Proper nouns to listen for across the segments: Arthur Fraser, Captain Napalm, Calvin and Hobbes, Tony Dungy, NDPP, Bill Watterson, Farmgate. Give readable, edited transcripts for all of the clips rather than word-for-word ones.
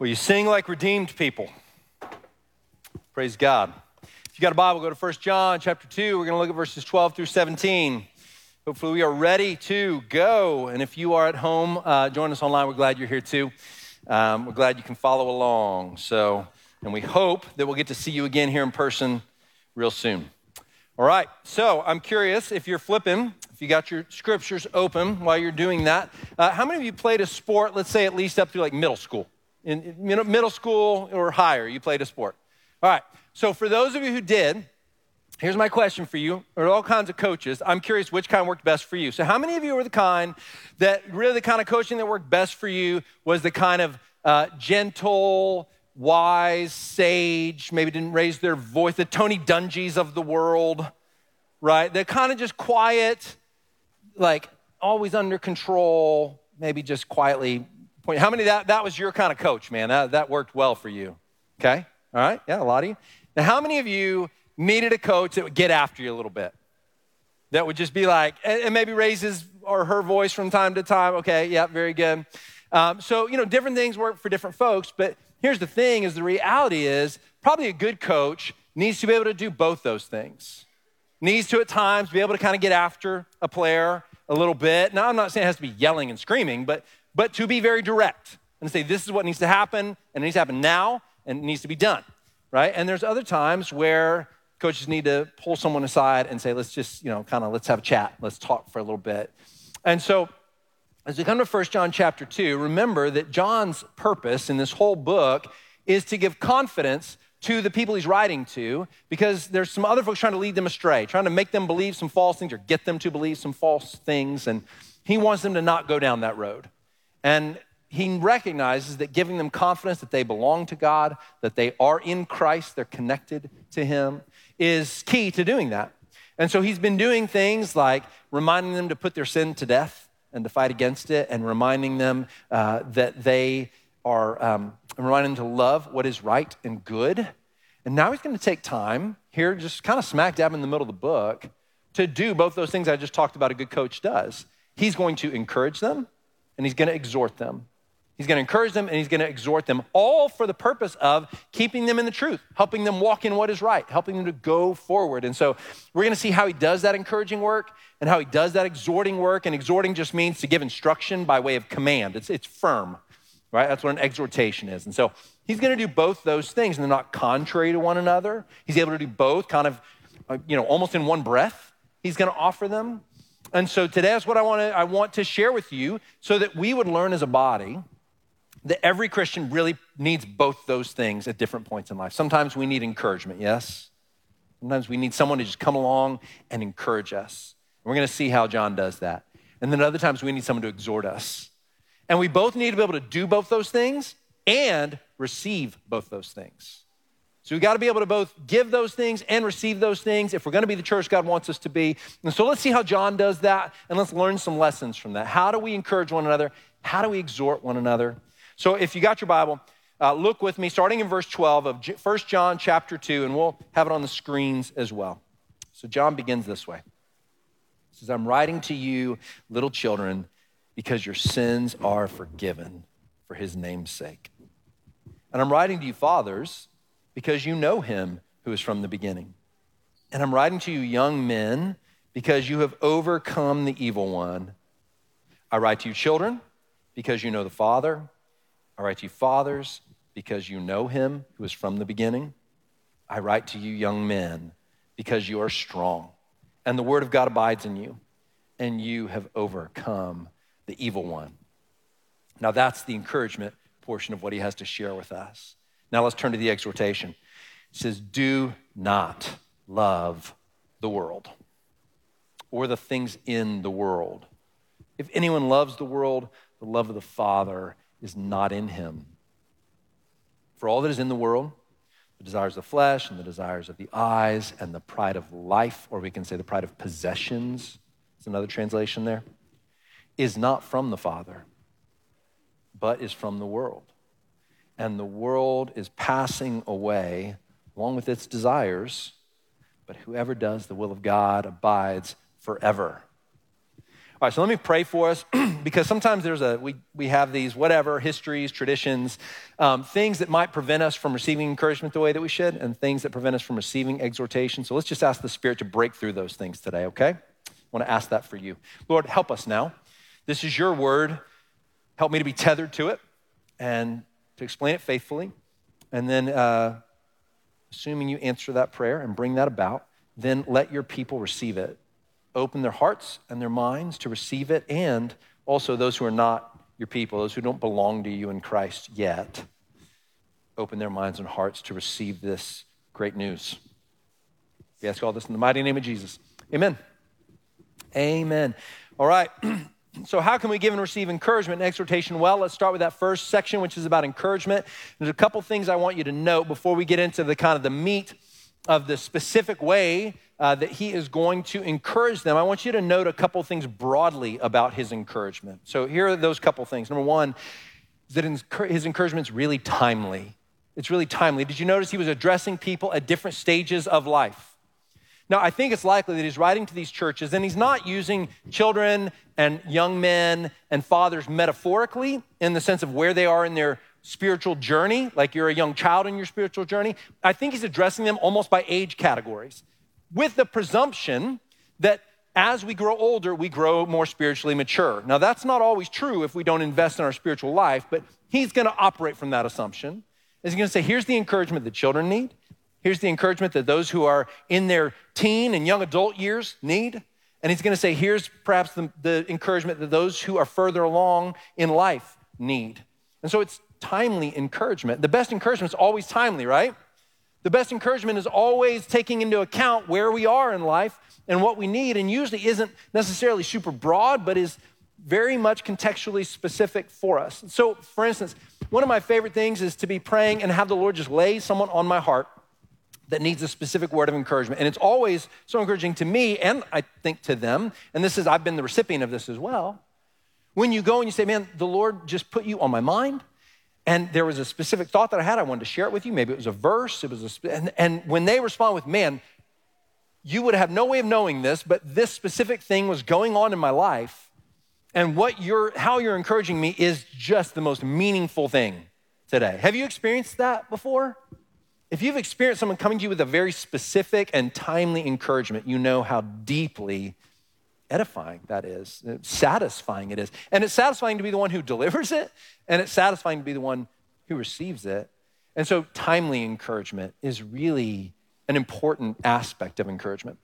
Will you sing like redeemed people? Praise God. If you got a Bible, go to 1 John chapter 2. We're going to look at verses 12 through 17. Hopefully we are ready to go. And if you are at home, join us online. We're glad you're here too. We're glad you can follow along. And we hope that we'll get to see you again here in person real soon. All right, so I'm curious if you're flipping, if you got your scriptures open while you're doing that, how many of you played a sport, let's say at least up through like middle school? In middle school or higher, you played a sport. All right, so for those of you who did, here's my question for you, or all kinds of coaches. I'm curious which kind worked best for you. So how many of you were the kind that really the kind of coaching that worked best for you was the kind of gentle, wise, sage, maybe didn't raise their voice, the Tony Dungys of the world, right? They're kind of just quiet, like always under control, maybe just quietly point. How many of that was your kind of coach, man? That worked well for you, okay? All right, yeah, a lot of you. Now, how many of you needed a coach that would get after you a little bit? That would just be like, and maybe raise his or her voice from time to time. Okay, yeah, very good. So, different things work for different folks, but here's the thing is the reality is probably a good coach needs to be able to do both those things. Needs to at times be able to kind of get after a player a little bit. Now, I'm not saying it has to be yelling and screaming, but to be very direct and say this is what needs to happen, and it needs to happen now, and it needs to be done, right? And there's other times where coaches need to pull someone aside and say, let's just, let's have a chat. Let's talk for a little bit. And so as we come to 1 John chapter 2, remember that John's purpose in this whole book is to give confidence to the people he's writing to, because there's some other folks trying to lead them astray, trying to make them believe some false things or get them to believe some false things. And he wants them to not go down that road. And he recognizes that giving them confidence that they belong to God, that they are in Christ, they're connected to him, is key to doing that. And so he's been doing things like reminding them to put their sin to death and to fight against it, and reminding them that they are, reminding them to love what is right and good. And now he's gonna take time here, just kind of smack dab in the middle of the book, to do both those things I just talked about a good coach does. He's going to encourage them and he's gonna exhort them. He's gonna encourage them and he's gonna exhort them, all for the purpose of keeping them in the truth, helping them walk in what is right, helping them to go forward. And so we're gonna see how he does that encouraging work and how he does that exhorting work. And exhorting just means to give instruction by way of command. It's firm, right? That's what an exhortation is. And so he's gonna do both those things, and they're not contrary to one another. He's able to do both kind of, almost in one breath, he's gonna offer them. And so today is what I want to share with you so that we would learn as a body that every Christian really needs both those things at different points in life. Sometimes we need encouragement, yes? Sometimes we need someone to just come along and encourage us. And we're gonna see how John does that. And then other times we need someone to exhort us. And we both need to be able to do both those things and receive both those things. So we gotta be able to both give those things and receive those things if we're gonna be the church God wants us to be. And so let's see how John does that, and let's learn some lessons from that. How do we encourage one another? How do we exhort one another? So if you got your Bible, look with me, starting in verse 12 of 1 John chapter 2, and we'll have it on the screens as well. So John begins this way. He says, I'm writing to you, little children, because your sins are forgiven for his name's sake. And I'm writing to you, fathers, because you know him who is from the beginning. And I'm writing to you, young men, because you have overcome the evil one. I write to you, children, because you know the Father. I write to you, fathers, because you know him who is from the beginning. I write to you, young men, because you are strong, and the word of God abides in you, and you have overcome the evil one. Now that's the encouragement portion of what he has to share with us. Now let's turn to the exhortation. It says, do not love the world or the things in the world. If anyone loves the world, the love of the Father is not in him. For all that is in the world, the desires of the flesh and the desires of the eyes and the pride of life, or we can say the pride of possessions, it's another translation there, is not from the Father, but is from the world. And the world is passing away along with its desires, but whoever does the will of God abides forever. All right, so let me pray for us because sometimes there's we have these whatever, histories, traditions, things that might prevent us from receiving encouragement the way that we should and things that prevent us from receiving exhortation. So let's just ask the Spirit to break through those things today, okay? I want to ask that for you. Lord, help us now. This is your word. Help me to be tethered to it and to explain it faithfully. And then assuming you answer that prayer and bring that about, then let your people receive it. Open their hearts and their minds to receive it, and also those who are not your people, those who don't belong to you in Christ yet, open their minds and hearts to receive this great news. We ask all this in the mighty name of Jesus. Amen. Amen. All right. So how can we give and receive encouragement and exhortation? Well, let's start with that first section, which is about encouragement. There's a couple things I want you to note before we get into the kind of the meat of the specific way that he is going to encourage them. I want you to note a couple things broadly about his encouragement. So here are those couple things. Number one, is that his encouragement is really timely. It's really timely. Did you notice he was addressing people at different stages of life? Now, I think it's likely that he's writing to these churches and he's not using children and young men and fathers metaphorically in the sense of where they are in their spiritual journey, like you're a young child in your spiritual journey. I think he's addressing them almost by age categories with the presumption that as we grow older, we grow more spiritually mature. Now, that's not always true if we don't invest in our spiritual life, but he's going to operate from that assumption. He's going to say, here's the encouragement that children need. Here's the encouragement that those who are in their teen and young adult years need. And he's going to say, here's perhaps the encouragement that those who are further along in life need. And so it's timely encouragement. The best encouragement is always timely, right? The best encouragement is always taking into account where we are in life and what we need, and usually isn't necessarily super broad, but is very much contextually specific for us. So, for instance, one of my favorite things is to be praying and have the Lord just lay someone on my heart that needs a specific word of encouragement. And it's always so encouraging to me, and I think to them, and I've been the recipient of this as well, when you go and you say, man, the Lord just put you on my mind, and there was a specific thought that I had. I wanted to share it with you. Maybe it was a verse. And when they respond with, man, you would have no way of knowing this, but this specific thing was going on in my life, and how you're encouraging me is just the most meaningful thing today. Have you experienced that before? If you've experienced someone coming to you with a very specific and timely encouragement, you know how deeply edifying that is, satisfying it is. And it's satisfying to be the one who delivers it, and it's satisfying to be the one who receives it. And so timely encouragement is really an important aspect of encouragement.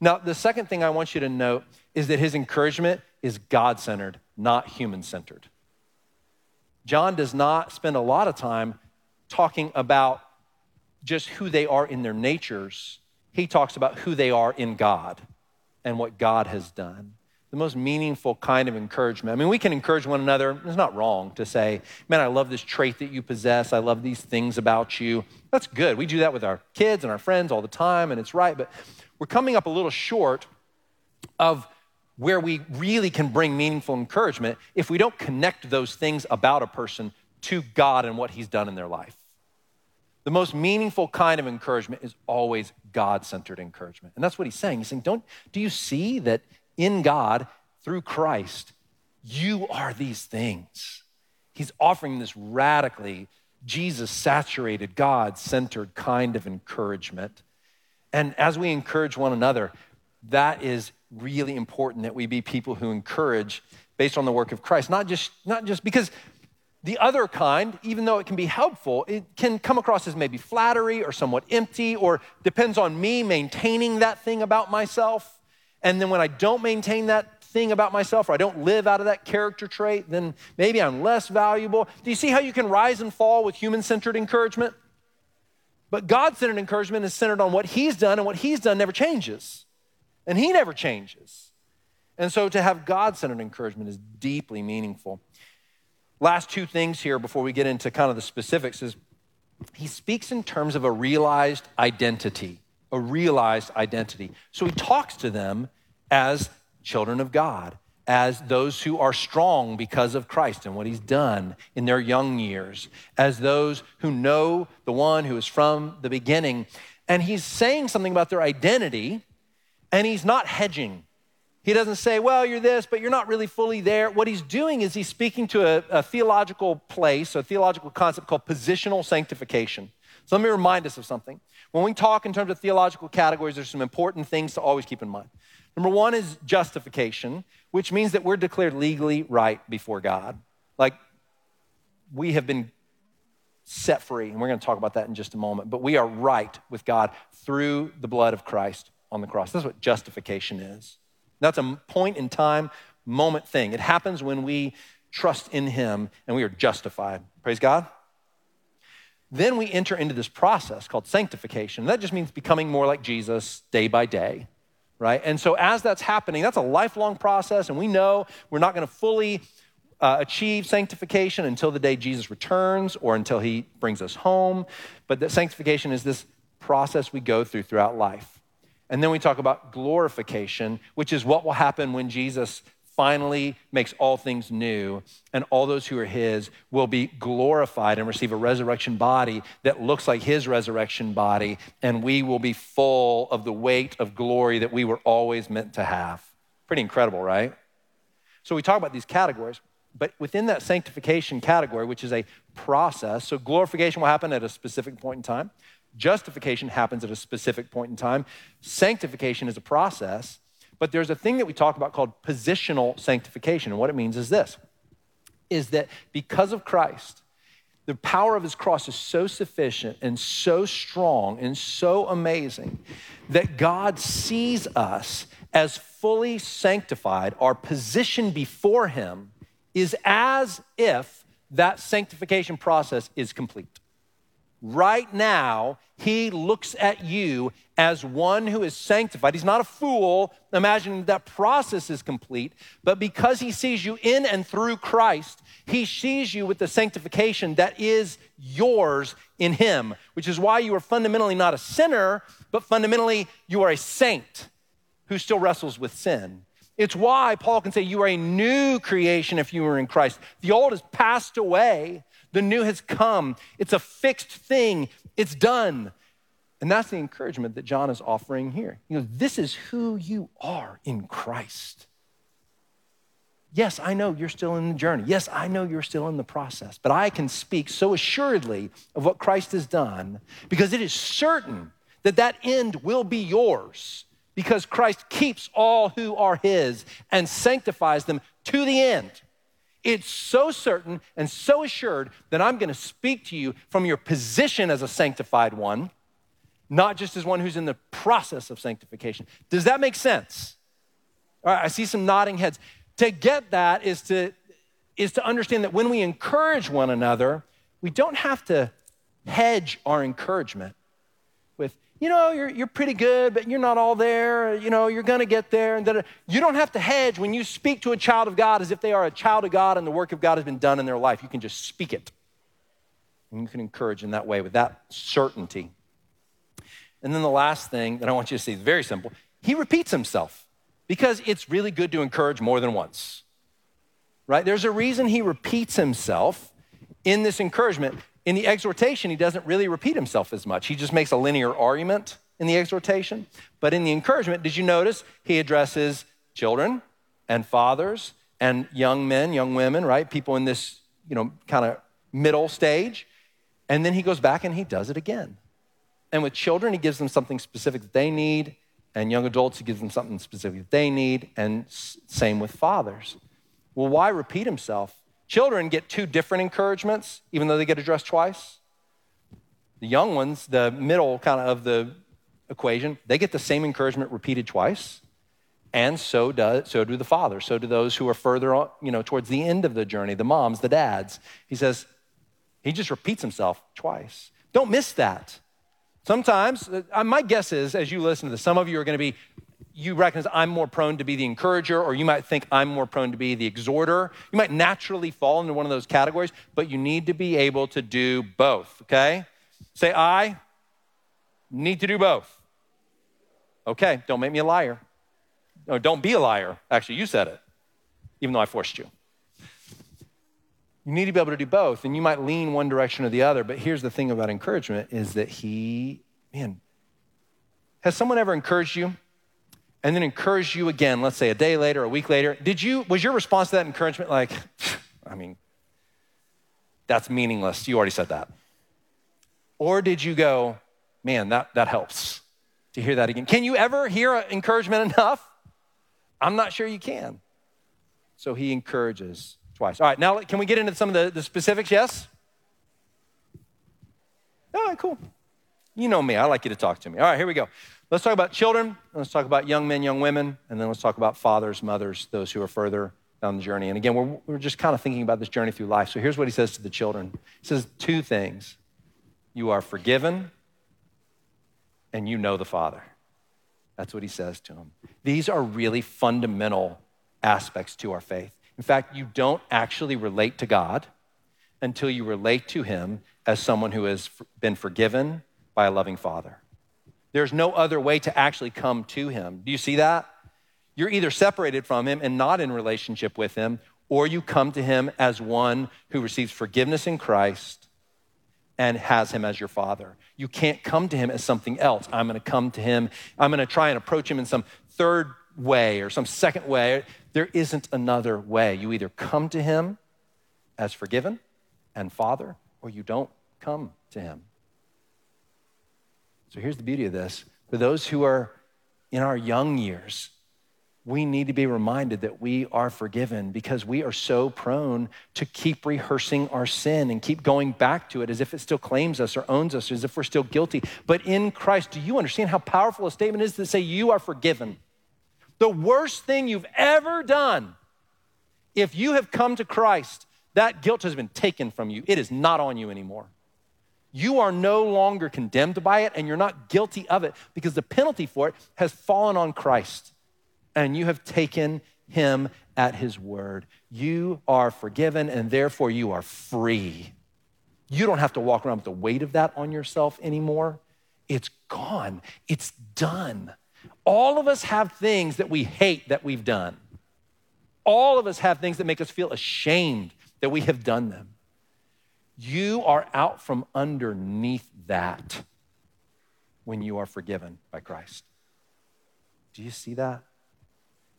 Now, the second thing I want you to note is that his encouragement is God-centered, not human-centered. John does not spend a lot of time talking about just who they are in their natures. He talks about who they are in God and what God has done. The most meaningful kind of encouragement. I mean, we can encourage one another. It's not wrong to say, man, I love this trait that you possess. I love these things about you. That's good. We do that with our kids and our friends all the time, and it's right. But we're coming up a little short of where we really can bring meaningful encouragement if we don't connect those things about a person to God and what he's done in their life. The most meaningful kind of encouragement is always God-centered encouragement. And that's what he's saying. He's saying, do you see that in God, through Christ, you are these things? He's offering this radically Jesus-saturated, God-centered kind of encouragement. And as we encourage one another, that is really important that we be people who encourage based on the work of Christ, not just because the other kind, even though it can be helpful, it can come across as maybe flattery or somewhat empty or depends on me maintaining that thing about myself. And then when I don't maintain that thing about myself or I don't live out of that character trait, then maybe I'm less valuable. Do you see how you can rise and fall with human-centered encouragement? But God-centered encouragement is centered on what he's done, and what he's done never changes. And he never changes. And so to have God-centered encouragement is deeply meaningful. Last two things here before we get into kind of the specifics is he speaks in terms of a realized identity. So he talks to them as children of God, as those who are strong because of Christ and what he's done in their young years, as those who know the one who is from the beginning. And he's saying something about their identity, and he's not hedging. He doesn't say, well, you're this, but you're not really fully there. What he's doing is he's speaking to a theological place, a theological concept called positional sanctification. So let me remind us of something. When we talk in terms of theological categories, there's some important things to always keep in mind. Number one is justification, which means that we're declared legally right before God. Like, we have been set free, and we're going to talk about that in just a moment, but we are right with God through the blood of Christ on the cross. That's what justification is. That's a point in time, moment thing. It happens when we trust in him and we are justified. Praise God. Then we enter into this process called sanctification. That just means becoming more like Jesus day by day, right? And so as that's happening, that's a lifelong process, and we know we're not going to fully achieve sanctification until the day Jesus returns or until he brings us home. But that sanctification is this process we go through throughout life. And then we talk about glorification, which is what will happen when Jesus finally makes all things new, and all those who are his will be glorified and receive a resurrection body that looks like his resurrection body, and we will be full of the weight of glory that we were always meant to have. Pretty incredible, right? So we talk about these categories, but within that sanctification category, which is a process, so glorification will happen at a specific point in time. Justification happens at a specific point in time. Sanctification is a process, but there's a thing that we talk about called positional sanctification. And what it means is this, is that because of Christ, the power of his cross is so sufficient and so strong and so amazing that God sees us as fully sanctified. Our position before him is as if that sanctification process is complete. Right now, he looks at you as one who is sanctified. He's not a fool imagining that process is complete, but because he sees you in and through Christ, he sees you with the sanctification that is yours in him, which is why you are fundamentally not a sinner, but fundamentally you are a saint who still wrestles with sin. It's why Paul can say you are a new creation if you are in Christ. The old has passed away. The new has come. It's a fixed thing. It's done. And that's the encouragement that John is offering here. He goes, this is who you are in Christ. Yes, I know you're still in the journey. Yes, I know you're still in the process, but I can speak so assuredly of what Christ has done because it is certain that that end will be yours because Christ keeps all who are his and sanctifies them to the end. It's so certain and so assured that I'm going to speak to you from your position as a sanctified one, not just as one who's in the process of sanctification. Does that make sense? All right, I see some nodding heads. To get that is to understand that when we encourage one another, we don't have to hedge our encouragement with, you know, you're pretty good, but you're not all there. You know, you're going to get there. You don't have to hedge when you speak to a child of God as if they are a child of God and the work of God has been done in their life. You can just speak it. And you can encourage in that way with that certainty. And then the last thing that I want you to see is very simple. He repeats himself because it's really good to encourage more than once, right? There's a reason he repeats himself in this encouragement. In the exhortation, he doesn't really repeat himself as much. He just makes a linear argument in the exhortation. But in the encouragement, did you notice he addresses children and fathers and young men, young women, right? People in this, kind of middle stage. And then he goes back and he does it again. And with children, he gives them something specific that they need. And young adults, he gives them something specific that they need. And same with fathers. Well, why repeat himself? Children get two different encouragements, even though they get addressed twice. The young ones, the middle kind of the equation, they get the same encouragement repeated twice, and so do the fathers, so do those who are further on, towards the end of the journey, the moms, the dads. He says, he just repeats himself twice. Don't miss that. Sometimes, my guess is, as you listen to this, some of you are going to be, you recognize I'm more prone to be the encourager, or you might think I'm more prone to be the exhorter. You might naturally fall into one of those categories, but you need to be able to do both, okay? Say, I need to do both. Okay, don't make me a liar. No, don't be a liar. Actually, you said it, even though I forced you. You need to be able to do both, and you might lean one direction or the other, but here's the thing about encouragement is that has someone ever encouraged you and then encouraged you again, let's say a day later, a week later, was your response to that encouragement like, I mean, that's meaningless, you already said that? Or did you go, man, that helps to hear that again? Can you ever hear encouragement enough? I'm not sure you can. So he encourages twice. All right, now can we get into some of the specifics, yes? All right, cool. You know me, I like you to talk to me. All right, here we go. Let's talk about children, let's talk about young men, young women, and then let's talk about fathers, mothers, those who are further down the journey. And again, we're just kind of thinking about this journey through life. So here's what he says to the children. He says two things. You are forgiven, and you know the Father. That's what he says to them. These are really fundamental aspects to our faith. In fact, you don't actually relate to God until you relate to him as someone who has been forgiven by a loving Father. There's no other way to actually come to him. Do you see that? You're either separated from him and not in relationship with him, or you come to him as one who receives forgiveness in Christ and has him as your father. You can't come to him as something else. I'm gonna come to him, I'm gonna try and approach him in some third way or some second way. There isn't another way. You either come to him as forgiven and father, or you don't come to him. So here's the beauty of this. For those who are in our young years, we need to be reminded that we are forgiven, because we are so prone to keep rehearsing our sin and keep going back to it as if it still claims us or owns us, as if we're still guilty. But in Christ, do you understand how powerful a statement is to say you are forgiven? The worst thing you've ever done, if you have come to Christ, that guilt has been taken from you. It is not on you anymore. You are no longer condemned by it, and you're not guilty of it, because the penalty for it has fallen on Christ. And you have taken him at his word. You are forgiven, and therefore you are free. You don't have to walk around with the weight of that on yourself anymore. It's gone, it's done. All of us have things that we hate that we've done. All of us have things that make us feel ashamed that we have done them. You are out from underneath that when you are forgiven by Christ. Do you see that?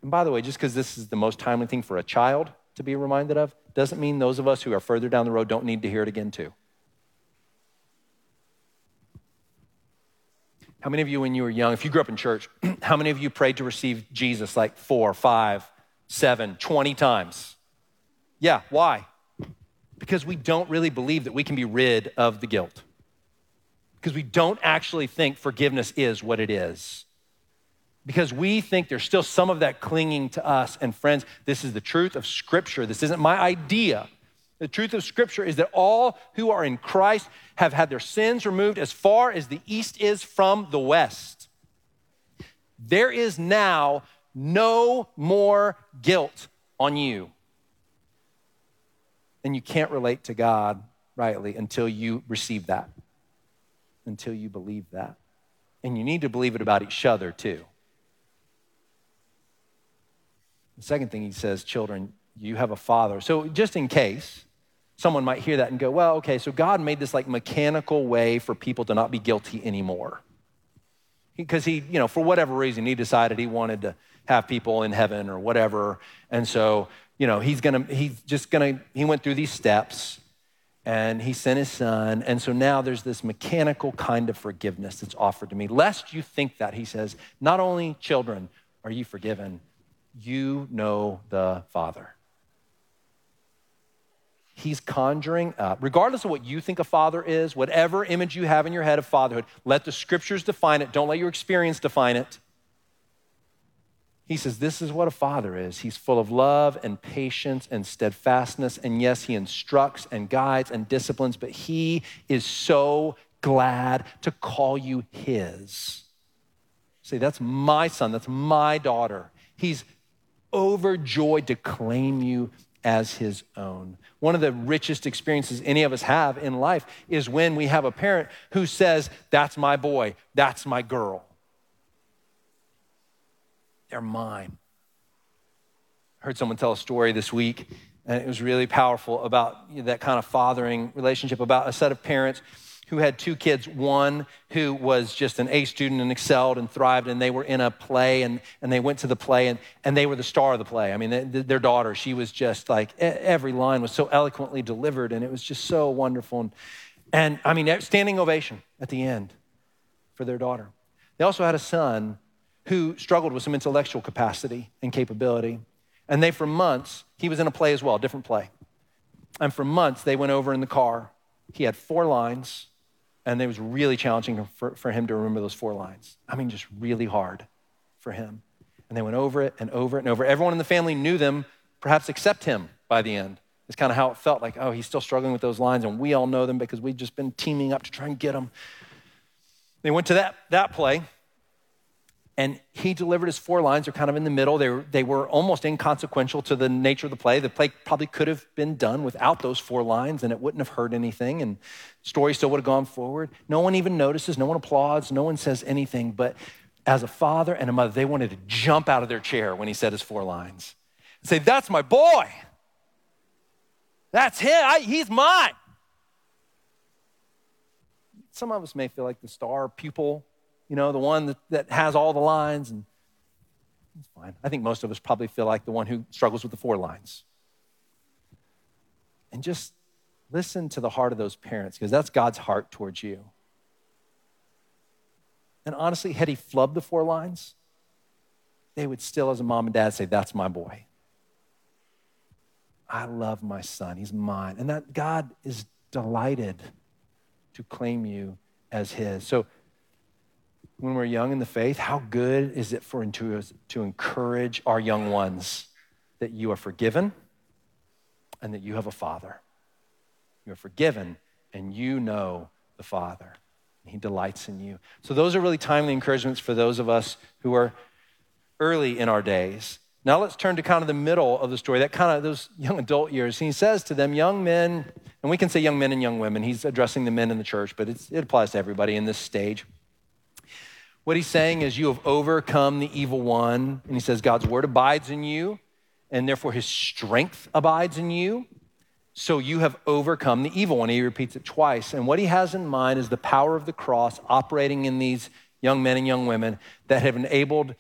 And by the way, just because this is the most timely thing for a child to be reminded of, doesn't mean those of us who are further down the road don't need to hear it again too. How many of you, when you were young, if you grew up in church, how many of you prayed to receive Jesus like 4, 5, 7, 20 times? Yeah, why? Because we don't really believe that we can be rid of the guilt. Because we don't actually think forgiveness is what it is. Because we think there's still some of that clinging to us. And friends, this is the truth of Scripture. This isn't my idea. The truth of Scripture is that all who are in Christ have had their sins removed as far as the east is from the west. There is now no more guilt on you. And you can't relate to God rightly until you receive that, until you believe that. And you need to believe it about each other too. The second thing he says, children, you have a father. So just in case, someone might hear that and go, well, okay, so God made this like mechanical way for people to not be guilty anymore. Because he, you know, for whatever reason, he decided he wanted to have people in heaven or whatever. And so, you know, he went through these steps and he sent his son. And so now there's this mechanical kind of forgiveness that's offered to me. Lest you think that, he says, not only children are you forgiven, you know the Father. He's conjuring up, regardless of what you think a father is, whatever image you have in your head of fatherhood, let the Scriptures define it. Don't let your experience define it. He says, this is what a father is. He's full of love and patience and steadfastness. And yes, he instructs and guides and disciplines, but he is so glad to call you his. Say, that's my son, that's my daughter. He's overjoyed to claim you as his own. One of the richest experiences any of us have in life is when we have a parent who says, that's my boy, that's my girl. They're mine. I heard someone tell a story this week, and it was really powerful about that kind of fathering relationship, about a set of parents who had two kids, one who was just an A student and excelled and thrived, and they were in a play, and they went to the play, and they were the star of the play. I mean, their daughter, she was just like, every line was so eloquently delivered, and it was just so wonderful. And I mean, standing ovation at the end for their daughter. They also had a son who struggled with some intellectual capacity and capability. And they, for months, he was in a play as well, different play. And for months, they went over in the car. He had 4 lines, and it was really challenging for him to remember those 4 lines. I mean, just really hard for him. And they went over it and over it and over. Everyone in the family knew them, perhaps except him by the end. It's kind of how it felt, like, oh, he's still struggling with those lines, and we all know them because we've just been teaming up to try and get them. They went to that play, and he delivered his 4 lines. They're kind of in the middle. They were almost inconsequential to the nature of the play. The play probably could have been done without those 4 lines, and it wouldn't have hurt anything, and the story still would have gone forward. No one even notices. No one applauds. No one says anything. But as a father and a mother, they wanted to jump out of their chair when he said his 4 lines and say, that's my boy. That's him. He's mine. Some of us may feel like the star pupil, you know, the one that has all the lines, and it's fine. I think most of us probably feel like the one who struggles with the 4 lines. And just listen to the heart of those parents, because that's God's heart towards you. And honestly, had he flubbed the 4 lines, they would still, as a mom and dad, say, that's my boy. I love my son, he's mine. And that God is delighted to claim you as his. So when we're young in the faith, how good is it for us to encourage our young ones that you are forgiven and that you have a father. You are forgiven and you know the Father. He delights in you. So those are really timely encouragements for those of us who are early in our days. Now let's turn to kind of the middle of the story, that kind of those young adult years. And he says to them, young men, and we can say young men and young women. He's addressing the men in the church, but it applies to everybody in this stage. What he's saying is, you have overcome the evil one. And he says, God's word abides in you, and therefore his strength abides in you. So you have overcome the evil one. He repeats it twice. And what he has in mind is the power of the cross operating in these young men and young women that have enabled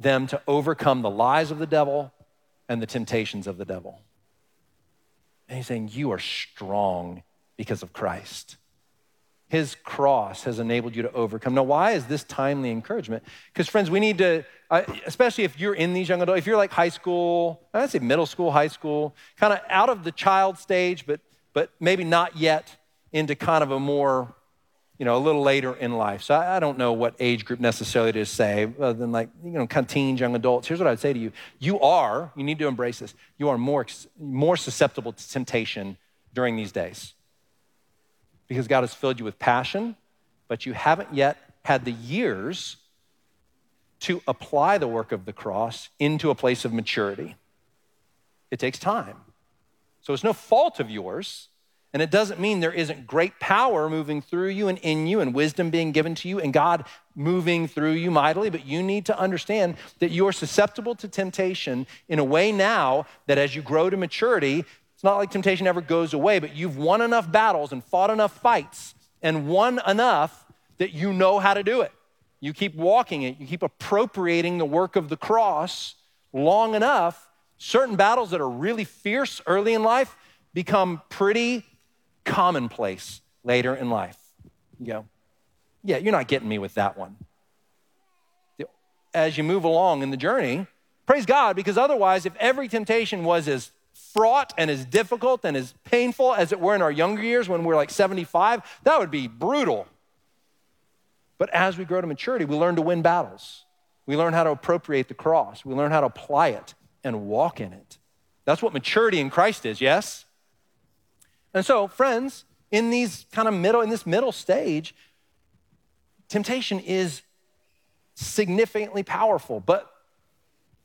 them to overcome the lies of the devil and the temptations of the devil. And he's saying, you are strong because of Christ. His cross has enabled you to overcome. Now, why is this timely encouragement? Because, friends, we need to, especially if you're in these young adults, if you're like high school, I'd say middle school, high school, kind of out of the child stage, but maybe not yet into kind of a more, a little later in life. So I don't know what age group necessarily to say, other than like, kind of teens, young adults. Here's what I would say to you. You need to embrace this. You are more susceptible to temptation during these days, because God has filled you with passion, but you haven't yet had the years to apply the work of the cross into a place of maturity. It takes time. So it's no fault of yours, and it doesn't mean there isn't great power moving through you and in you and wisdom being given to you and God moving through you mightily, but you need to understand that you are susceptible to temptation in a way now that as you grow to maturity, it's not like temptation ever goes away, but you've won enough battles and fought enough fights and won enough that you know how to do it. You keep walking it. You keep appropriating the work of the cross long enough. Certain battles that are really fierce early in life become pretty commonplace later in life. You go, yeah, you're not getting me with that one. As you move along in the journey, praise God, because otherwise, if every temptation was as fraught and as difficult and as painful as it were in our younger years when we're like 75, that would be brutal. But as we grow to maturity, we learn to win battles. We learn how to appropriate the cross. We learn how to apply it and walk in it. That's what maturity in Christ is, yes? And so, friends, in this middle stage, temptation is significantly powerful. But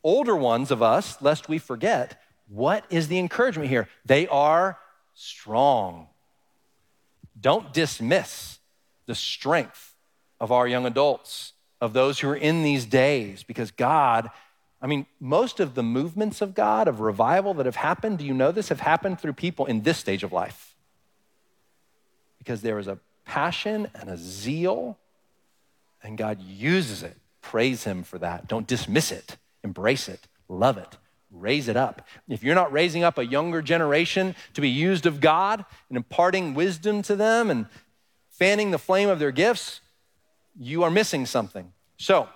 older ones of us, lest we forget, what is the encouragement here? They are strong. Don't dismiss the strength of our young adults, of those who are in these days, because most of the movements of God, of revival that have happened, do you know this, have happened through people in this stage of life. Because there is a passion and a zeal, and God uses it. Praise him for that. Don't dismiss it. Embrace it. Love it. Raise it up. If you're not raising up a younger generation to be used of God and imparting wisdom to them and fanning the flame of their gifts, you are missing something. So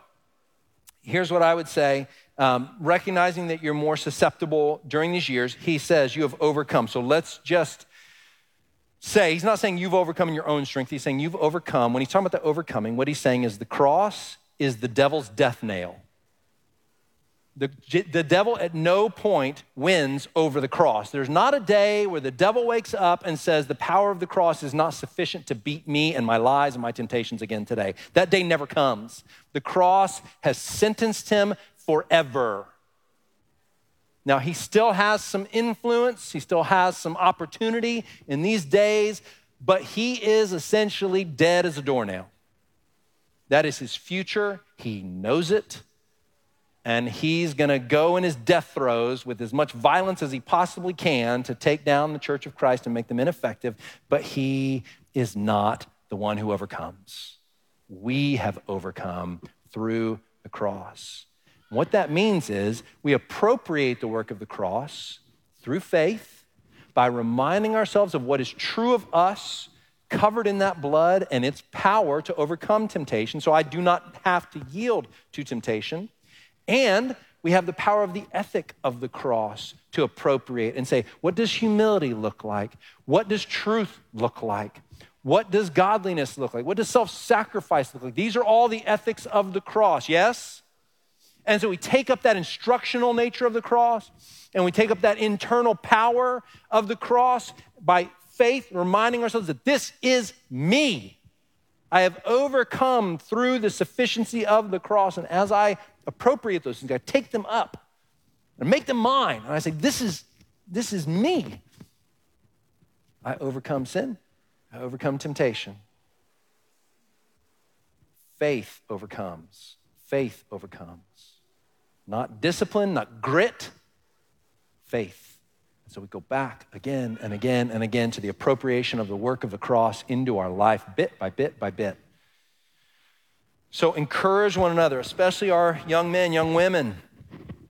here's what I would say. Recognizing that you're more susceptible during these years, he says you have overcome. So let's just say, he's not saying you've overcome in your own strength. He's saying you've overcome. When he's talking about the overcoming, what he's saying is the cross is the devil's death nail. The devil at no point wins over the cross. There's not a day where the devil wakes up and says, the power of the cross is not sufficient to beat me and my lies and my temptations again today. That day never comes. The cross has sentenced him forever. Now, he still has some influence. He still has some opportunity in these days, but he is essentially dead as a doornail. That is his future. He knows it. And he's gonna go in his death throes with as much violence as he possibly can to take down the Church of Christ and make them ineffective, but he is not the one who overcomes. We have overcome through the cross. And what that means is we appropriate the work of the cross through faith by reminding ourselves of what is true of us covered in that blood and its power to overcome temptation. So I do not have to yield to temptation. And we have the power of the ethic of the cross to appropriate and say, what does humility look like? What does truth look like? What does godliness look like? What does self-sacrifice look like? These are all the ethics of the cross, yes? And so we take up that instructional nature of the cross, and we take up that internal power of the cross by faith, reminding ourselves that this is me. I have overcome through the sufficiency of the cross, and as I appropriate those things, I take them up and make them mine. And I say, this is me. I overcome sin. I overcome temptation. Faith overcomes. Faith overcomes. Not discipline, not grit, faith. And so we go back again and again and again to the appropriation of the work of the cross into our life, bit by bit by bit. So encourage one another, especially our young men, young women,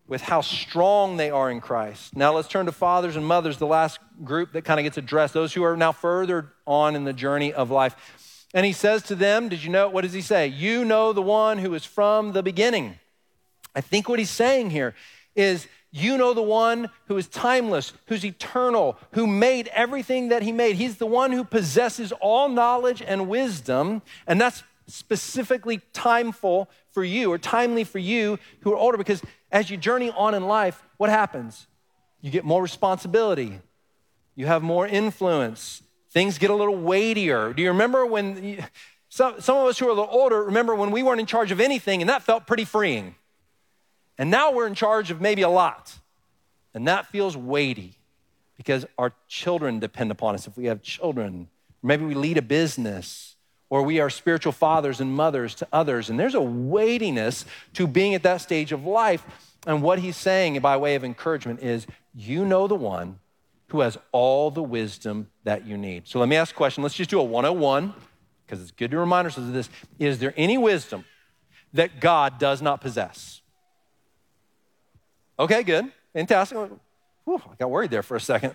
with how strong they are in Christ. Now let's turn to fathers and mothers, the last group that kind of gets addressed, those who are now further on in the journey of life. And he says to them, did you know, what does he say? You know the one who is from the beginning. I think what he's saying here is, you know the one who is timeless, who's eternal, who made everything that he made. He's the one who possesses all knowledge and wisdom, and that's specifically timeful for you or timely for you who are older, because as you journey on in life, what happens? You get more responsibility. You have more influence. Things get a little weightier. Do you remember when, some of us who are a little older, remember when we weren't in charge of anything and that felt pretty freeing. And now we're in charge of maybe a lot. And that feels weighty because our children depend upon us. If we have children, maybe we lead a business, or we are spiritual fathers and mothers to others. And there's a weightiness to being at that stage of life. And what he's saying by way of encouragement is, you know the one who has all the wisdom that you need. So let me ask a question. Let's just do a 101, because it's good to remind ourselves of this. Is there any wisdom that God does not possess? Okay, good, fantastic. Whew, I got worried there for a second.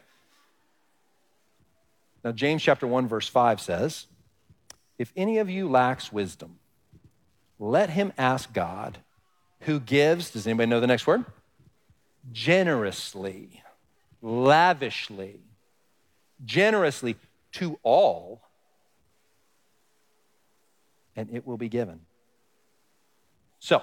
Now, James chapter 1, verse 5 says, if any of you lacks wisdom, let him ask God, who gives, does anybody know the next word? Generously, lavishly, generously to all, and it will be given. So,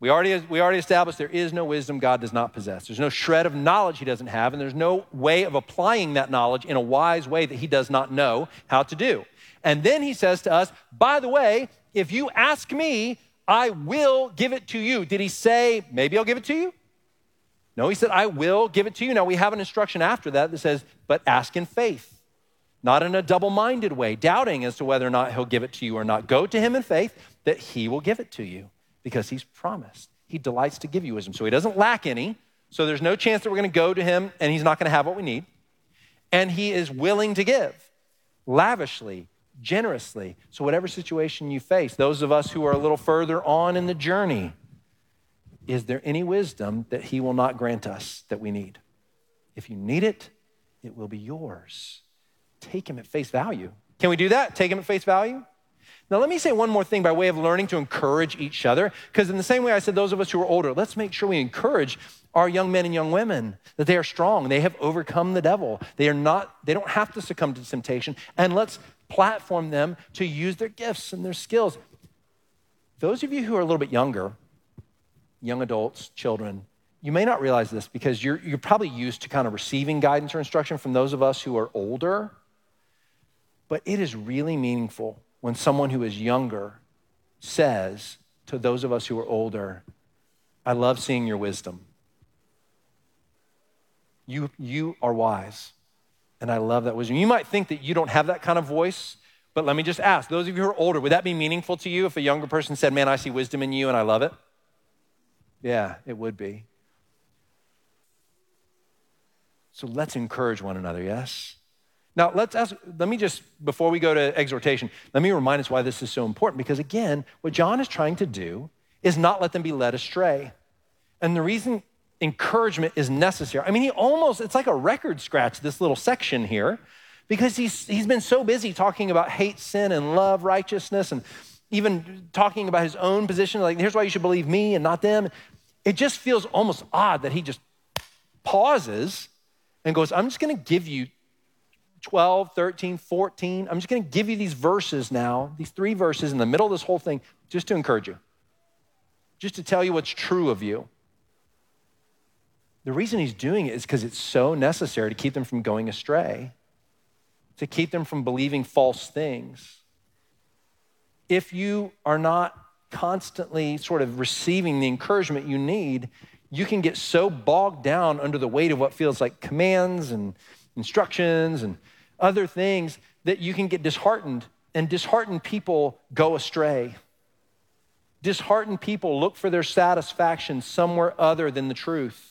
we already established there is no wisdom God does not possess. There's no shred of knowledge he doesn't have, and there's no way of applying that knowledge in a wise way that he does not know how to do. And then he says to us, by the way, if you ask me, I will give it to you. Did he say, maybe I'll give it to you? No, he said, I will give it to you. Now, we have an instruction after that that says, but ask in faith. Not in a double-minded way, doubting as to whether or not he'll give it to you or not. Go to him in faith that he will give it to you, because he's promised. He delights to give you wisdom. So he doesn't lack any. So there's no chance that we're gonna go to him and he's not gonna have what we need. And he is willing to give lavishly, generously. So whatever situation you face, those of us who are a little further on in the journey, is there any wisdom that he will not grant us that we need? If you need it, it will be yours. Take him at face value. Can we do that? Take him at face value? Now, let me say one more thing by way of learning to encourage each other, because in the same way I said those of us who are older, let's make sure we encourage our young men and young women that they are strong, they have overcome the devil, they don't have to succumb to temptation, and let's platform them to use their gifts and their skills. Those of you who are a little bit younger, young adults, children, you may not realize this because you're probably used to kind of receiving guidance or instruction from those of us who are older, but it is really meaningful when someone who is younger says to those of us who are older, I love seeing your wisdom. You are wise, and I love that wisdom. You might think that you don't have that kind of voice, but let me just ask, those of you who are older, would that be meaningful to you if a younger person said, man, I see wisdom in you and I love it? Yeah, it would be. So let's encourage one another, yes? Now, before we go to exhortation, let me remind us why this is so important, because again, what John is trying to do is not let them be led astray. And the reason encouragement is necessary, I mean, it's like a record scratch, this little section here, because he's been so busy talking about hate, sin, and love, righteousness, and even talking about his own position, like here's why you should believe me and not them. It just feels almost odd that he just pauses and goes, I'm just gonna give you 12, 13, 14. I'm just gonna give you these verses now, these 3 verses in the middle of this whole thing, just to encourage you, just to tell you what's true of you. The reason he's doing it is because it's so necessary to keep them from going astray, to keep them from believing false things. If you are not constantly sort of receiving the encouragement you need, you can get so bogged down under the weight of what feels like commands and instructions and other things that you can get disheartened, and disheartened people go astray. Disheartened people look for their satisfaction somewhere other than the truth.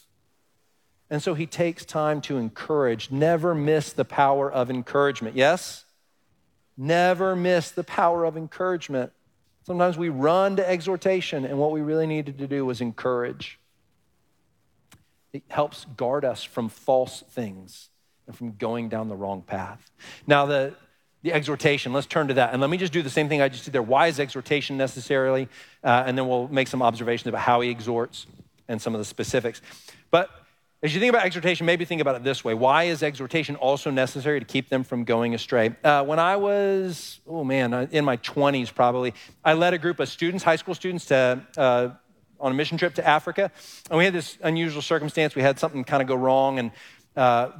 And so he takes time to encourage. Never miss the power of encouragement, yes? Never miss the power of encouragement. Sometimes we run to exhortation, and what we really needed to do was encourage. It helps guard us from false things and from going down the wrong path. Now, the exhortation, let's turn to that. And let me just do the same thing I just did there. Why is exhortation necessarily? And then we'll make some observations about how he exhorts and some of the specifics. But as you think about exhortation, maybe think about it this way. Why is exhortation also necessary to keep them from going astray? When I was, in my 20s probably, I led a group of students, high school students, to on a mission trip to Africa. And we had this unusual circumstance. We had something kind of go wrong, and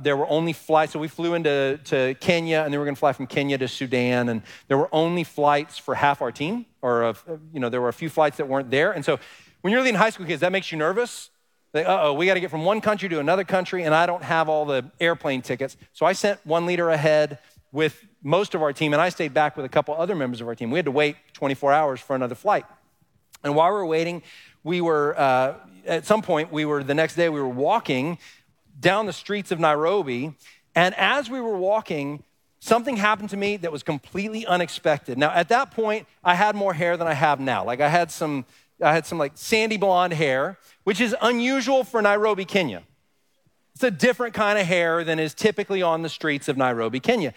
there were only flights. So we flew into Kenya, and then we were gonna fly from Kenya to Sudan. And there were only flights for half our team, there were a few flights that weren't there. And so when you're leading high school kids, that makes you nervous. Like, we gotta get from one country to another country, and I don't have all the airplane tickets. So I sent one leader ahead with most of our team, and I stayed back with a couple other members of our team. We had to wait 24 hours for another flight. And while we were waiting, the next day we were walking down the streets of Nairobi. And as we were walking, something happened to me that was completely unexpected. Now, at that point, I had more hair than I have now. Like I had some sandy blonde hair, which is unusual for Nairobi, Kenya. It's a different kind of hair than is typically on the streets of Nairobi, Kenya.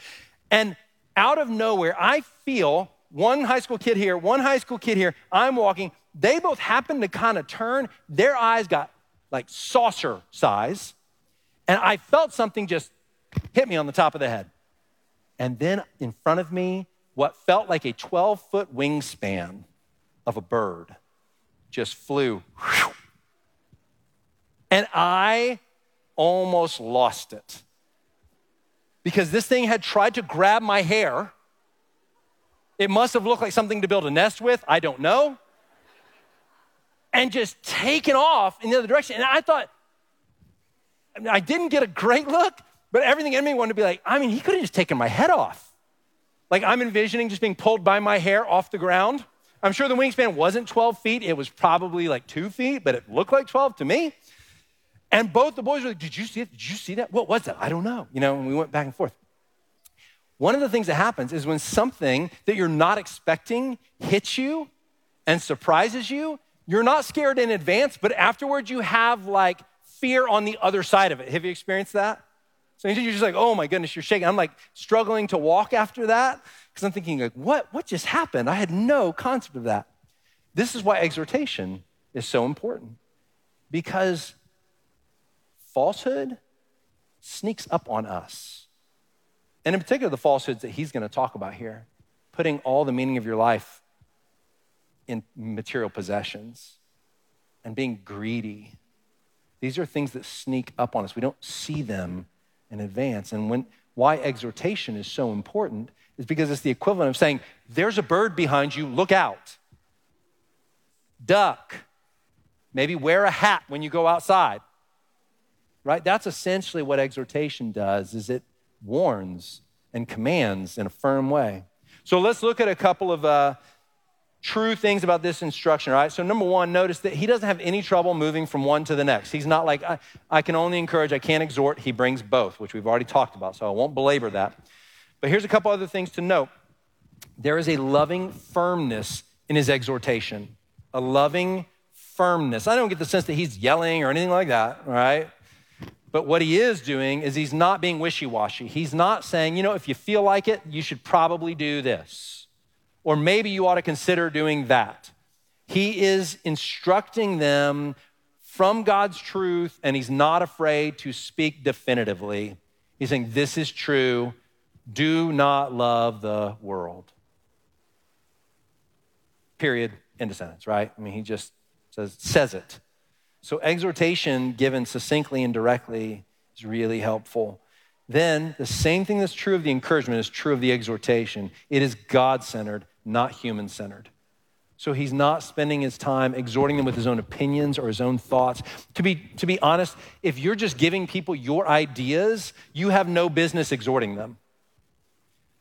And out of nowhere, I feel one high school kid here, one high school kid here. I'm walking. They both happened to kind of turn. Their eyes got like saucer size. And I felt something just hit me on the top of the head. And then in front of me, what felt like a 12-foot wingspan of a bird just flew. And I almost lost it, because this thing had tried to grab my hair. It must have looked like something to build a nest with, I don't know, and just taken off in the other direction. And I thought, I didn't get a great look, but everything in me wanted to be like, he could have just taken my head off. Like, I'm envisioning just being pulled by my hair off the ground. I'm sure the wingspan wasn't 12 feet. It was probably like 2 feet, but it looked like 12 to me. And both the boys were like, did you see it? Did you see that? What was that? I don't know. And we went back and forth. One of the things that happens is when something that you're not expecting hits you and surprises you, you're not scared in advance, but afterwards you have like fear on the other side of it. Have you experienced that? So you're just like, oh my goodness, you're shaking. I'm like struggling to walk after that because I'm thinking like, what just happened? I had no concept of that. This is why exhortation is so important, because falsehood sneaks up on us. And in particular, the falsehoods that he's going to talk about here, putting all the meaning of your life in material possessions and being greedy. These are things that sneak up on us. We don't see them in advance. And why exhortation is so important is because it's the equivalent of saying, there's a bird behind you, look out. Duck. Maybe wear a hat when you go outside, right? That's essentially what exhortation does, is it warns and commands in a firm way. So let's look at a couple of true things about this instruction, right? So number one, notice that he doesn't have any trouble moving from one to the next. He's not like, I can only encourage, I can't exhort. He brings both, which we've already talked about, so I won't belabor that. But here's a couple other things to note. There is a loving firmness in his exhortation, a loving firmness. I don't get the sense that he's yelling or anything like that, right? But what he is doing is he's not being wishy-washy. He's not saying, you know, if you feel like it, you should probably do this. Or maybe you ought to consider doing that. He is instructing them from God's truth, and he's not afraid to speak definitively. He's saying, this is true. Do not love the world. Period. End of sentence, right? I mean, he just says it. So exhortation given succinctly and directly is really helpful. Then the same thing that's true of the encouragement is true of the exhortation. It is God-centered, not human-centered. So he's not spending his time exhorting them with his own opinions or his own thoughts. To be honest, if you're just giving people your ideas, you have no business exhorting them.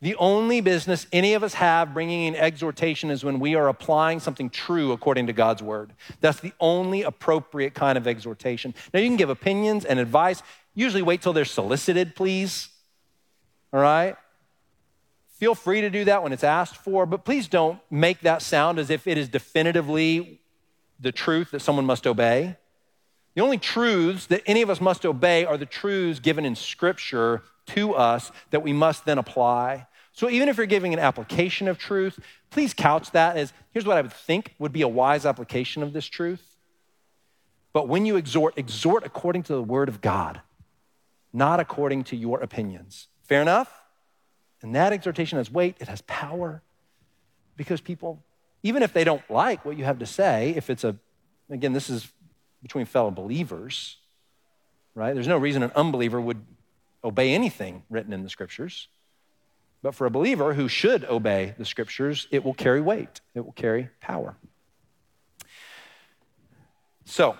The only business any of us have bringing in exhortation is when we are applying something true according to God's word. That's the only appropriate kind of exhortation. Now, you can give opinions and advice. Usually wait till they're solicited, please. All right? Feel free to do that when it's asked for, but please don't make that sound as if it is definitively the truth that someone must obey. The only truths that any of us must obey are the truths given in Scripture to us that we must then apply. So even if you're giving an application of truth, please couch that as, here's what I would think would be a wise application of this truth. But when you exhort, exhort according to the word of God, not according to your opinions. Fair enough? And that exhortation has weight, it has power, because people, even if they don't like what you have to say, if it's again, this is between fellow believers, right? There's no reason an unbeliever would obey anything written in the Scriptures. But for a believer who should obey the Scriptures, it will carry weight. It will carry power. So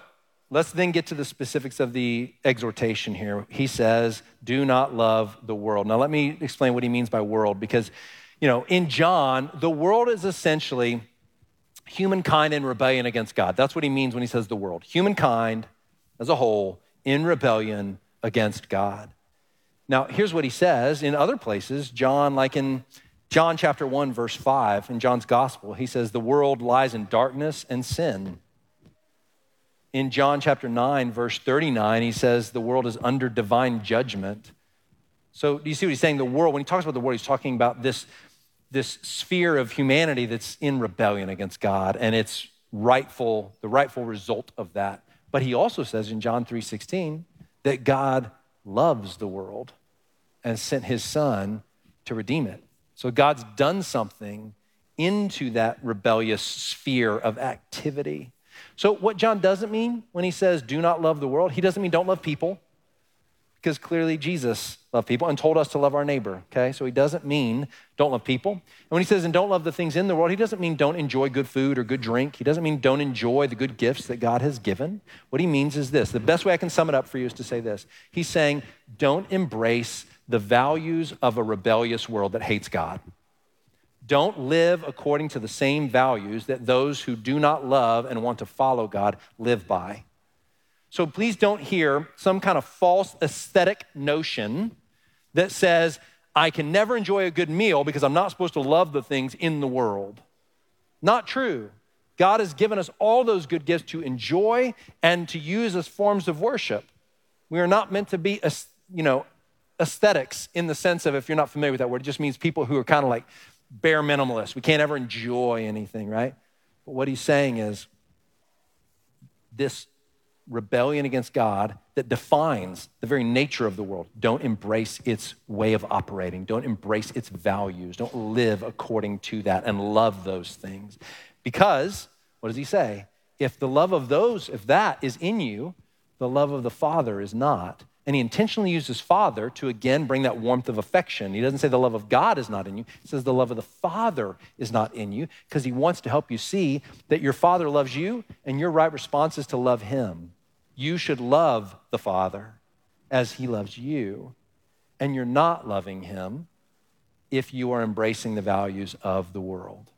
let's then get to the specifics of the exhortation here. He says, do not love the world. Now let me explain what he means by world, because, you know, in John, the world is essentially humankind in rebellion against God. That's what he means when he says the world. Humankind as a whole in rebellion against God. Now, here's what he says in other places. John, like in John chapter 1, verse 5, in John's gospel, he says, the world lies in darkness and sin. In John chapter 9, verse 39, he says, the world is under divine judgment. So do you see what he's saying? The world, when he talks about the world, he's talking about this sphere of humanity that's in rebellion against God and it's the rightful result of that. But he also says in John 3:16 that God loves the world and sent his son to redeem it. So God's done something into that rebellious sphere of activity. So what John doesn't mean when he says, do not love the world, he doesn't mean don't love people, because clearly Jesus loved people and told us to love our neighbor, okay? So he doesn't mean don't love people. And when he says, and don't love the things in the world, he doesn't mean don't enjoy good food or good drink. He doesn't mean don't enjoy the good gifts that God has given. What he means is this. The best way I can sum it up for you is to say this. He's saying, don't embrace the values of a rebellious world that hates God. Don't live according to the same values that those who do not love and want to follow God live by. So please don't hear some kind of false aesthetic notion that says, I can never enjoy a good meal because I'm not supposed to love the things in the world. Not true. God has given us all those good gifts to enjoy and to use as forms of worship. We are not meant to be, aesthetics in the sense of, if you're not familiar with that word, it just means people who are kind of like bare minimalists. We can't ever enjoy anything, right? But what he's saying is this rebellion against God that defines the very nature of the world. Don't embrace its way of operating. Don't embrace its values. Don't live according to that and love those things. Because, what does he say? If the love of those, if that is in you, the love of the Father is not. And he intentionally uses Father to, again, bring that warmth of affection. He doesn't say the love of God is not in you. He says the love of the Father is not in you because he wants to help you see that your Father loves you and your right response is to love him. You should love the Father as he loves you. And you're not loving him if you are embracing the values of the world.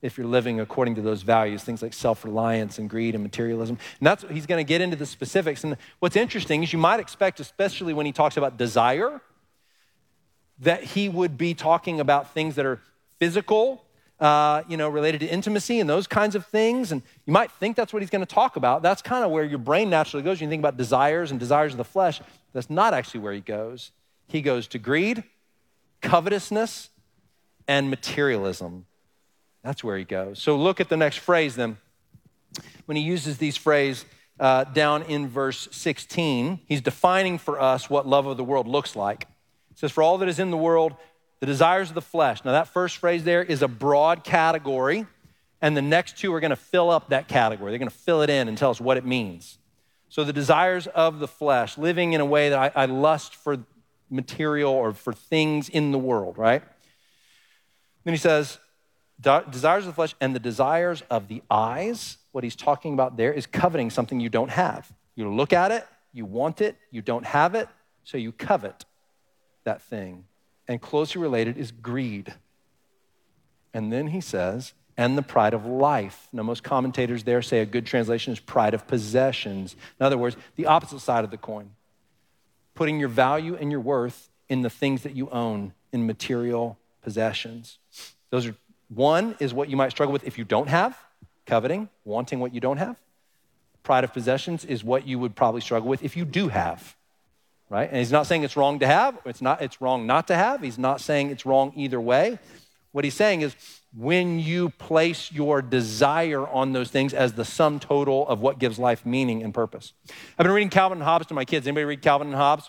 If you're living according to those values, things like self-reliance and greed and materialism. And that's he's gonna get into the specifics. And what's interesting is you might expect, especially when he talks about desire, that he would be talking about things that are physical, related to intimacy and those kinds of things. And you might think that's what he's gonna talk about. That's kind of where your brain naturally goes. You think about desires and desires of the flesh. That's not actually where he goes. He goes to greed, covetousness, and materialism. That's where he goes. So look at the next phrase then. When he uses these phrases down in verse 16, he's defining for us what love of the world looks like. It says, for all that is in the world, the desires of the flesh. Now that first phrase there is a broad category, and the next two are gonna fill up that category. They're gonna fill it in and tell us what it means. So the desires of the flesh, living in a way that I lust for material or for things in the world, right? Then he says, desires of the flesh and the desires of the eyes. What he's talking about there is coveting something you don't have. You look at it, you want it, you don't have it, so you covet that thing. And closely related is greed. And then he says, and the pride of life. Now, most commentators there say a good translation is pride of possessions. In other words, the opposite side of the coin. Putting your value and your worth in the things that you own, in material possessions. Those are One is what you might struggle with if you don't have, coveting, wanting what you don't have. Pride of possessions is what you would probably struggle with if you do have, right? And he's not saying it's wrong to have, it's wrong not to have. He's not saying it's wrong either way. What he's saying is when you place your desire on those things as the sum total of what gives life meaning and purpose. I've been reading Calvin and Hobbes to my kids. Anybody read Calvin and Hobbes?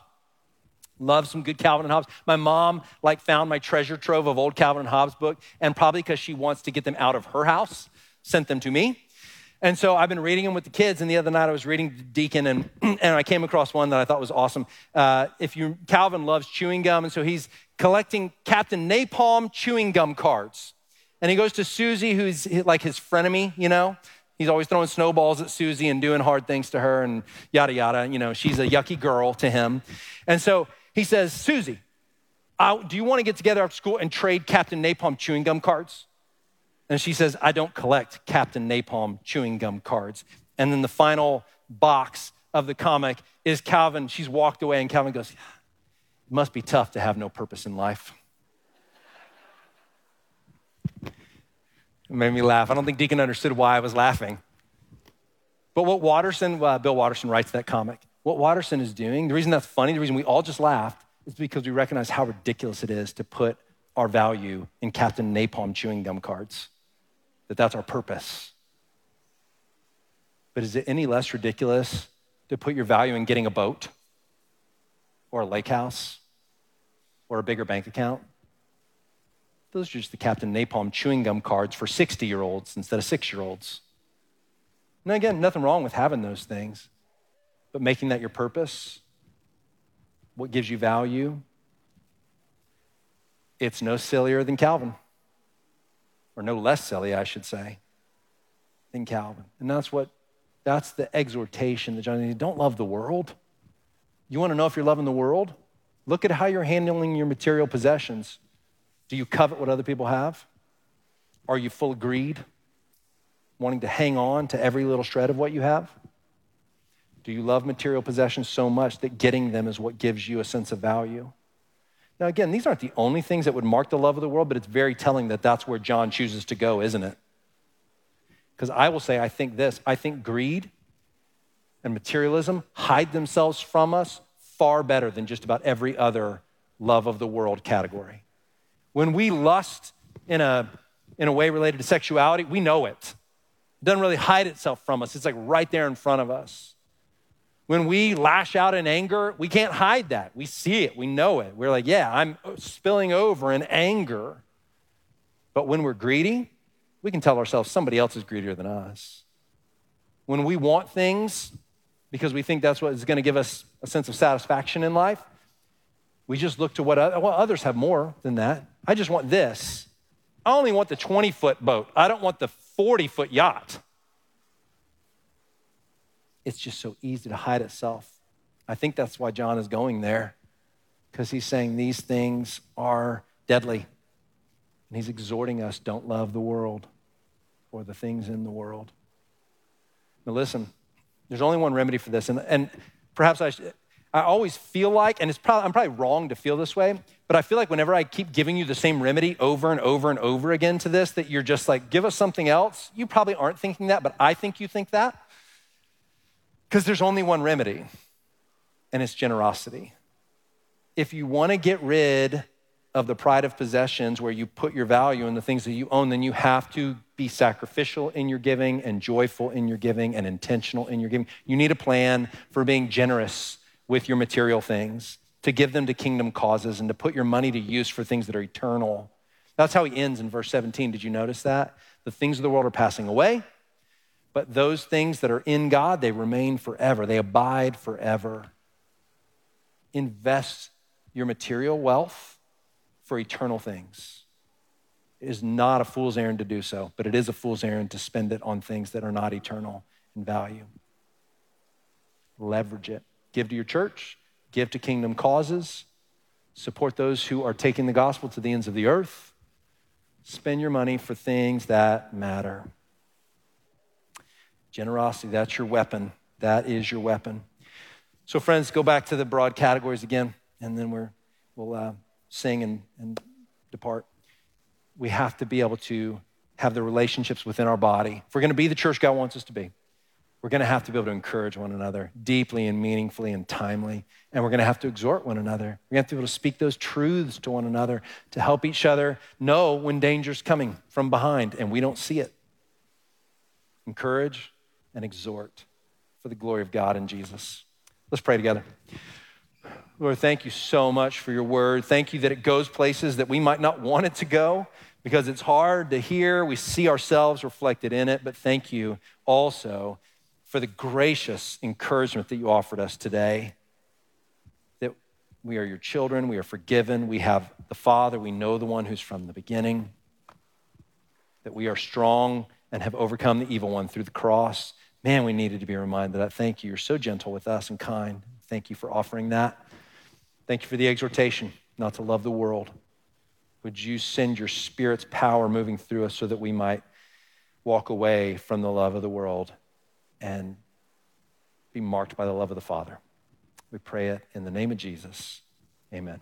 Love some good Calvin and Hobbes. My mom found my treasure trove of old Calvin and Hobbes book, and probably because she wants to get them out of her house, sent them to me. And so I've been reading them with the kids, and the other night I was reading Deacon, and I came across one that I thought was awesome. Calvin loves chewing gum, and so he's collecting Captain Napalm chewing gum cards. And he goes to Susie, who's like his frenemy, He's always throwing snowballs at Susie and doing hard things to her and yada, yada. She's a yucky girl to him. And so he says, Susie, do you want to get together after school and trade Captain Napalm chewing gum cards? And she says, I don't collect Captain Napalm chewing gum cards. And then the final box of the comic is Calvin. She's walked away and Calvin goes, it must be tough to have no purpose in life. It made me laugh. I don't think Deacon understood why I was laughing. But what Bill Watterson writes that comic. What Watterson is doing, the reason that's funny, the reason we all just laughed, is because we recognize how ridiculous it is to put our value in Captain Napalm chewing gum cards, that's our purpose. But is it any less ridiculous to put your value in getting a boat or a lake house or a bigger bank account? Those are just the Captain Napalm chewing gum cards for 60-year-olds instead of 6-year-olds. Now again, nothing wrong with having those things. But making that your purpose, what gives you value, it's no sillier than Calvin, or no less silly, I should say, than Calvin. And that's the exhortation that John says, don't love the world. You wanna know if you're loving the world? Look at how you're handling your material possessions. Do you covet what other people have? Are you full of greed, wanting to hang on to every little shred of what you have? Do you love material possessions so much that getting them is what gives you a sense of value? Now, again, these aren't the only things that would mark the love of the world, but it's very telling that that's where John chooses to go, isn't it? Because I will say, I think greed and materialism hide themselves from us far better than just about every other love of the world category. When we lust in a way related to sexuality, we know it. It doesn't really hide itself from us. It's like right there in front of us. When we lash out in anger, we can't hide that. We see it, we know it. We're like, yeah, I'm spilling over in anger. But when we're greedy, we can tell ourselves somebody else is greedier than us. When we want things because we think that's what is going to give us a sense of satisfaction in life, we just look to what others have more than that. I just want this. I only want the 20-foot boat. I don't want the 40-foot yacht. It's just so easy to hide itself. I think that's why John is going there, because he's saying these things are deadly. And he's exhorting us, don't love the world or the things in the world. Now listen, there's only one remedy for this. And perhaps I always feel like, and I'm probably wrong to feel this way, but I feel like whenever I keep giving you the same remedy over and over and over again to this, that you're just like, give us something else. You probably aren't thinking that, but I think you think that. Because there's only one remedy, and it's generosity. If you want to get rid of the pride of possessions where you put your value in the things that you own, then you have to be sacrificial in your giving and joyful in your giving and intentional in your giving. You need a plan for being generous with your material things, to give them to kingdom causes and to put your money to use for things that are eternal. That's how he ends in verse 17. Did you notice that? The things of the world are passing away, but those things that are in God, they remain forever. They abide forever. Invest your material wealth for eternal things. It is not a fool's errand to do so, but it is a fool's errand to spend it on things that are not eternal in value. Leverage it. Give to your church, give to kingdom causes, support those who are taking the gospel to the ends of the earth. Spend your money for things that matter. Generosity, that's your weapon. That is your weapon. So friends, go back to the broad categories again, and then we'll sing and depart. We have to be able to have the relationships within our body. If we're gonna be the church God wants us to be, we're gonna have to be able to encourage one another deeply and meaningfully and timely, and we're gonna have to exhort one another. We're gonna have to be able to speak those truths to one another to help each other know when danger's coming from behind and we don't see it. Encourage and exhort for the glory of God and Jesus. Let's pray together. Lord, thank you so much for your word. Thank you that it goes places that we might not want it to go because it's hard to hear. We see ourselves reflected in it, but thank you also for the gracious encouragement that you offered us today, that we are your children, we are forgiven, we have the Father, we know the one who's from the beginning, that we are strong and have overcome the evil one through the cross. Man, we needed to be reminded of that. Thank you. You're so gentle with us and kind. Thank you for offering that. Thank you for the exhortation not to love the world. Would you send your Spirit's power moving through us so that we might walk away from the love of the world and be marked by the love of the Father? We pray it in the name of Jesus. Amen.